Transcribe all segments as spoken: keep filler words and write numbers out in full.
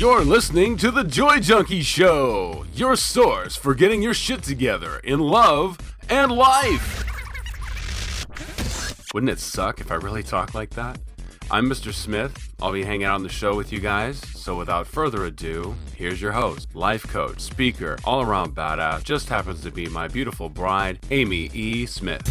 You're listening to The Joy Junkie Show, your source for getting your shit together in love and life. Wouldn't it suck if I really talked like that? I'm Mister Smith. I'll be hanging out on the show with you guys. So without further ado, here's your host, life coach, speaker, all-around badass, just happens to be my beautiful bride, Amy E. Smith.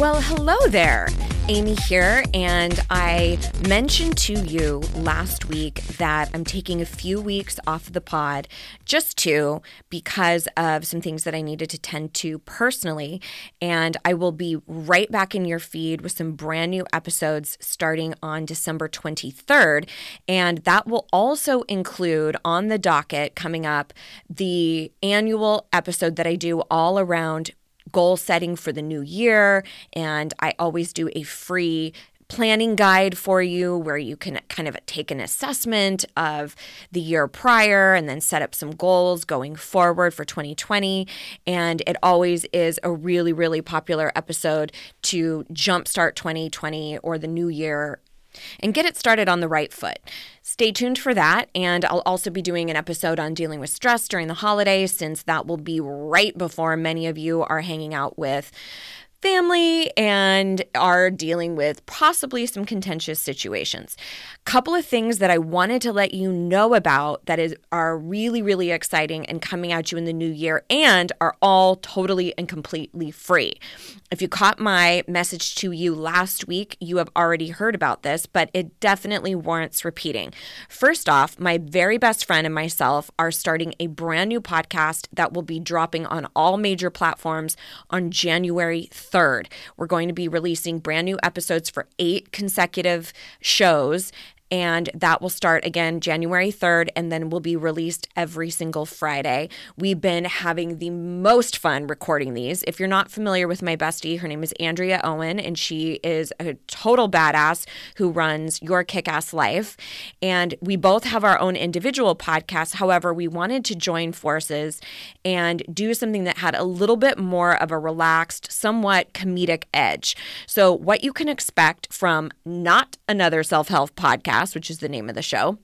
Well, hello there. Amy here, and I mentioned to you last week that I'm taking a few weeks off of the pod just to because of some things that I needed to tend to personally, and I will be right back in your feed with some brand new episodes starting on December twenty-third, and that will also include on the docket coming up the annual episode that I do all around goal setting for the new year, and I always do a free planning guide for you where you can kind of take an assessment of the year prior and then set up some goals going forward for twenty twenty. And it always is a really, really popular episode to jumpstart twenty twenty or the new year and get it started on the right foot. Stay tuned for that, and I'll also be doing an episode on dealing with stress during the holidays, since that will be right before many of you are hanging out with family and are dealing with possibly some contentious situations. Couple of things that I wanted to let you know about that is are really, really exciting and coming at you in the new year and are all totally and completely free. If you caught my message to you last week, you have already heard about this, but it definitely warrants repeating. First off, my very best friend and myself are starting a brand new podcast that will be dropping on all major platforms on January third. We're going to be releasing brand new episodes for eight consecutive shows, and that will start again January third and then will be released every single Friday. We've been having the most fun recording these. If you're not familiar with my bestie, her name is Andrea Owen, and she is a total badass who runs Your Kickass Life. And we both have our own individual podcasts. However, we wanted to join forces and do something that had a little bit more of a relaxed, somewhat comedic edge. So what you can expect from Not Another Self-Help Podcast, which is the name of the show,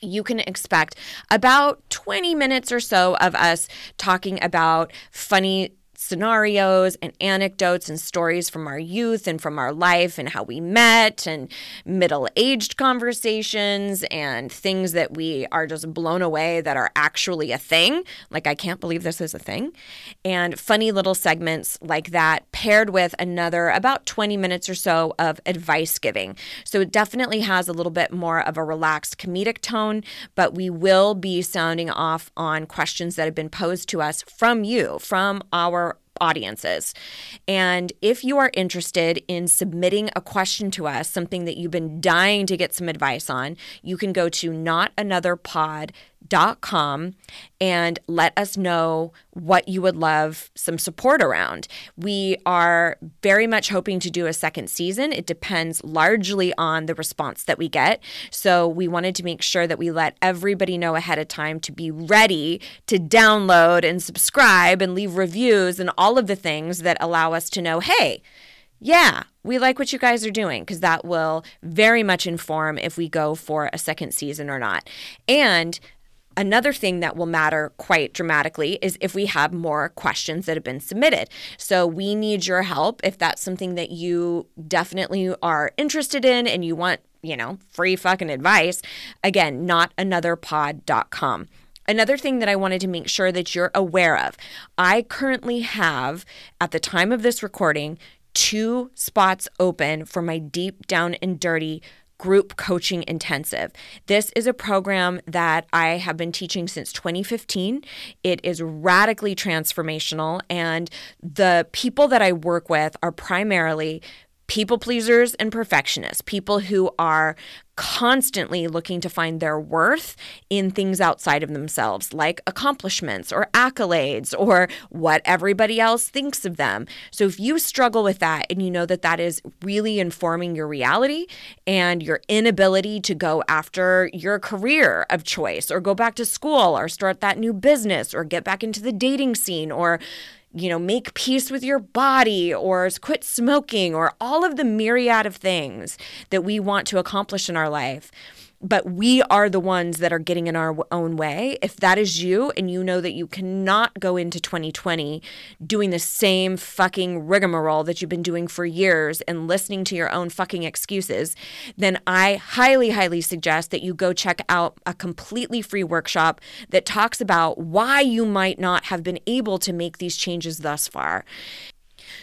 you can expect about twenty minutes or so of us talking about funny scenarios and anecdotes and stories from our youth and from our life and how we met and middle-aged conversations and things that we are just blown away that are actually a thing. Like, I can't believe this is a thing. And funny little segments like that paired with another about twenty minutes or so of advice giving. So it definitely has a little bit more of a relaxed comedic tone, but we will be sounding off on questions that have been posed to us from you, from our audiences. And if you are interested in submitting a question to us, something that you've been dying to get some advice on, you can go to not another pod dot com and let us know what you would love some support around. We are very much hoping to do a second season. It depends largely on the response that we get. So we wanted to make sure that we let everybody know ahead of time to be ready to download and subscribe and leave reviews and all of the things that allow us to know, hey, yeah, we like what you guys are doing, because that will very much inform if we go for a second season or not. And another thing that will matter quite dramatically is if we have more questions that have been submitted. So we need your help. If that's something that you definitely are interested in and you want, you know, free fucking advice, again, not another pod dot com. Another thing that I wanted to make sure that you're aware of, I currently have, at the time of this recording, two spots open for my Deep Down and Dirty Group Coaching Intensive. This is a program that I have been teaching since twenty fifteen. It is radically transformational, and the people that I work with are primarily people pleasers and perfectionists, people who are constantly looking to find their worth in things outside of themselves, like accomplishments or accolades or what everybody else thinks of them. So if you struggle with that and you know that that is really informing your reality and your inability to go after your career of choice or go back to school or start that new business or get back into the dating scene or you know, make peace with your body or quit smoking or all of the myriad of things that we want to accomplish in our life. But we are the ones that are getting in our own way. If that is you and you know that you cannot go into twenty twenty doing the same fucking rigmarole that you've been doing for years and listening to your own fucking excuses, then I highly, highly suggest that you go check out a completely free workshop that talks about why you might not have been able to make these changes thus far.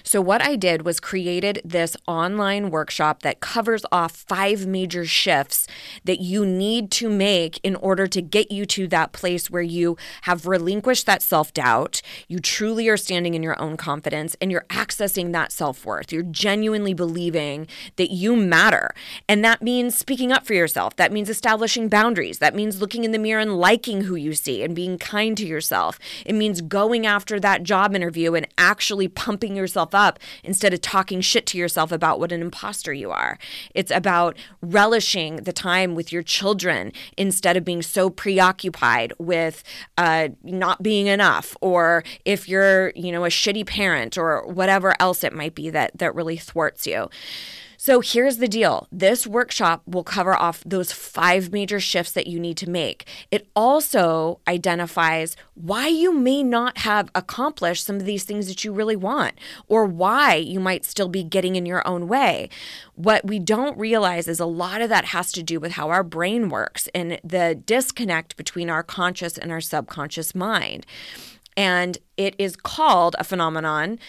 So what I did was created this online workshop that covers off five major shifts that you need to make in order to get you to that place where you have relinquished that self-doubt, you truly are standing in your own confidence, and you're accessing that self-worth. You're genuinely believing that you matter. And that means speaking up for yourself. That means establishing boundaries. That means looking in the mirror and liking who you see and being kind to yourself. It means going after that job interview and actually pumping yourself up instead of talking shit to yourself about what an imposter you are. It's about relishing the time with your children instead of being so preoccupied with uh, not being enough, or if you're, you know, a shitty parent or whatever else it might be that that really thwarts you. So here's the deal. This workshop will cover off those five major shifts that you need to make. It also identifies why you may not have accomplished some of these things that you really want, or why you might still be getting in your own way. What we don't realize is a lot of that has to do with how our brain works and the disconnect between our conscious and our subconscious mind. And it is called a phenomenon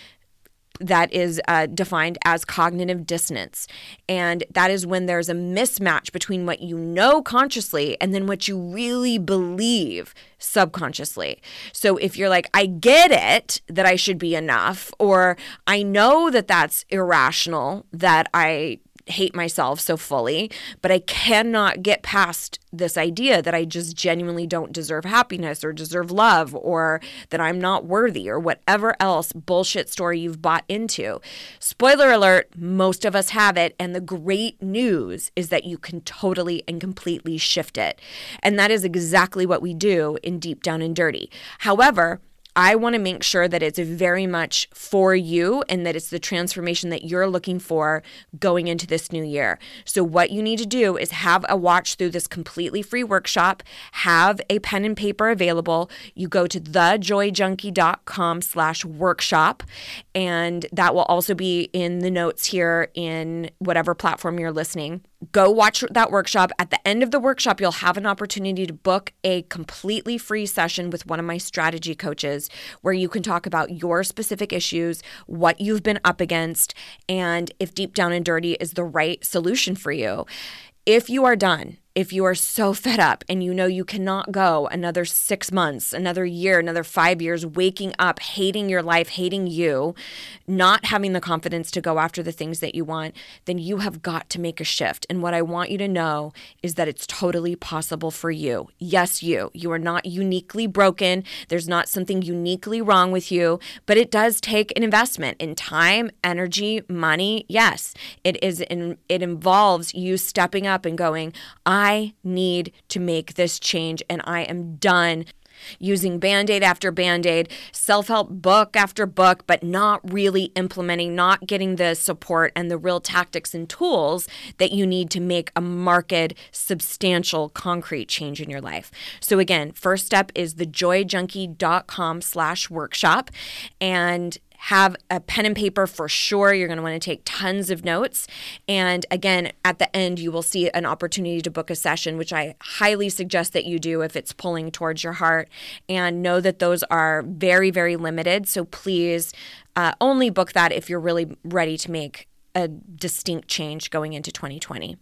that is uh, defined as cognitive dissonance. And that is when there's a mismatch between what you know consciously and then what you really believe subconsciously. So if you're like, I get it that I should be enough, or I know that that's irrational, that I hate myself so fully, but I cannot get past this idea that I just genuinely don't deserve happiness or deserve love, or that I'm not worthy, or whatever else bullshit story you've bought into. Spoiler alert, most of us have it. And the great news is that you can totally and completely shift it. And that is exactly what we do in Deep Down and Dirty. However, I want to make sure that it's very much for you and that it's the transformation that you're looking for going into this new year. So what you need to do is have a watch through this completely free workshop, have a pen and paper available. You go to thejoyjunkie.com slash workshop, and that will also be in the notes here in whatever platform you're listening. Go watch that workshop. At the end of the workshop, you'll have an opportunity to book a completely free session with one of my strategy coaches where you can talk about your specific issues, what you've been up against, and if Deep Down and Dirty is the right solution for you. If you are done, if you are so fed up and you know you cannot go another six months, another year, another five years, waking up, hating your life, hating you, not having the confidence to go after the things that you want, then you have got to make a shift. And what I want you to know is that it's totally possible for you. Yes, you. You are not uniquely broken. There's not something uniquely wrong with you, but it does take an investment in time, energy, money. Yes, it is. In, it involves you stepping up and going, I need to make this change, and I am done using Band-Aid after Band-Aid, self-help book after book, but not really implementing, not getting the support and the real tactics and tools that you need to make a marked, substantial, concrete change in your life. So again, first step is thejoyjunkie.com slash workshop, and have a pen and paper for sure. You're going to want to take tons of notes. And again, at the end, you will see an opportunity to book a session, which I highly suggest that you do if it's pulling towards your heart. And know that those are very, very limited. So please uh, only book that if you're really ready to make a distinct change going into twenty twenty.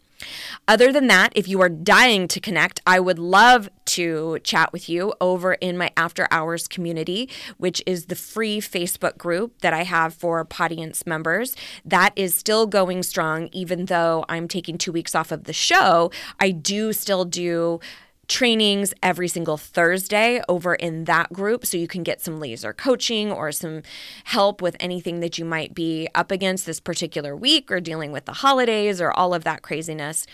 Other than that, if you are dying to connect, I would love to chat with you over in my After Hours community, which is the free Facebook group that I have for Podience members. That is still going strong, even though I'm taking two weeks off of the show. I do still do trainings every single Thursday over in that group, so you can get some laser coaching or some help with anything that you might be up against this particular week, or dealing with the holidays, or all of that craziness.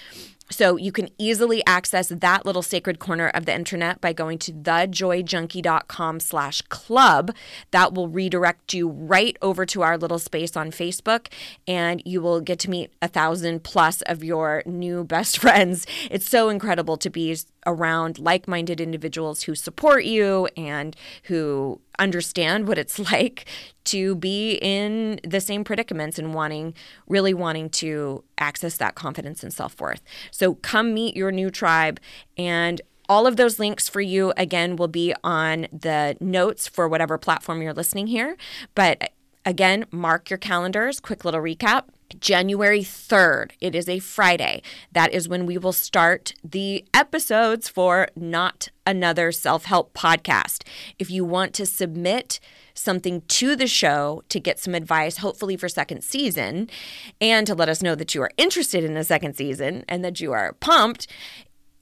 So you can easily access that little sacred corner of the internet by going to the joy junkie dot com slash club. That will redirect you right over to our little space on Facebook, and you will get to meet a thousand plus of your new best friends. It's so incredible to be around like-minded individuals who support you and who understand what it's like to be in the same predicaments and wanting, really wanting to access that confidence and self-worth. So come meet your new tribe, and all of those links for you, again, will be on the notes for whatever platform you're listening here. But again, mark your calendars. Quick little recap. January third, it is a Friday. That is when we will start the episodes for Not Another Self-Help Podcast. If you want to submit something to the show to get some advice, hopefully for second season, and to let us know that you are interested in a second season and that you are pumped,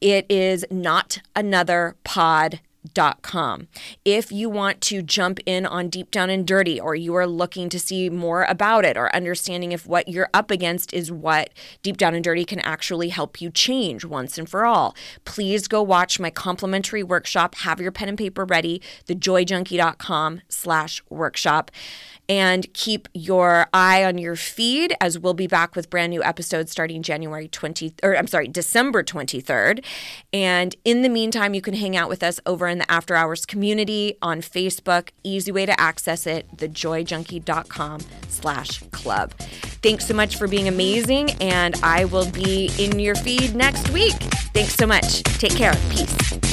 it is not another pod dot com. If you want to jump in on Deep Down and Dirty, or you are looking to see more about it, or understanding if what you're up against is what Deep Down and Dirty can actually help you change once and for all, please go watch my complimentary workshop. Have your pen and paper ready, the joy junkie dot com slash workshop. And keep your eye on your feed, as we'll be back with brand new episodes starting January twentieth, or I'm sorry, December twenty-third. And in the meantime, you can hang out with us over in the After Hours community on Facebook. Easy way to access it, the joy junkie dot com slash club. Thanks so much for being amazing, and I will be in your feed next week. Thanks so much. Take care. Peace.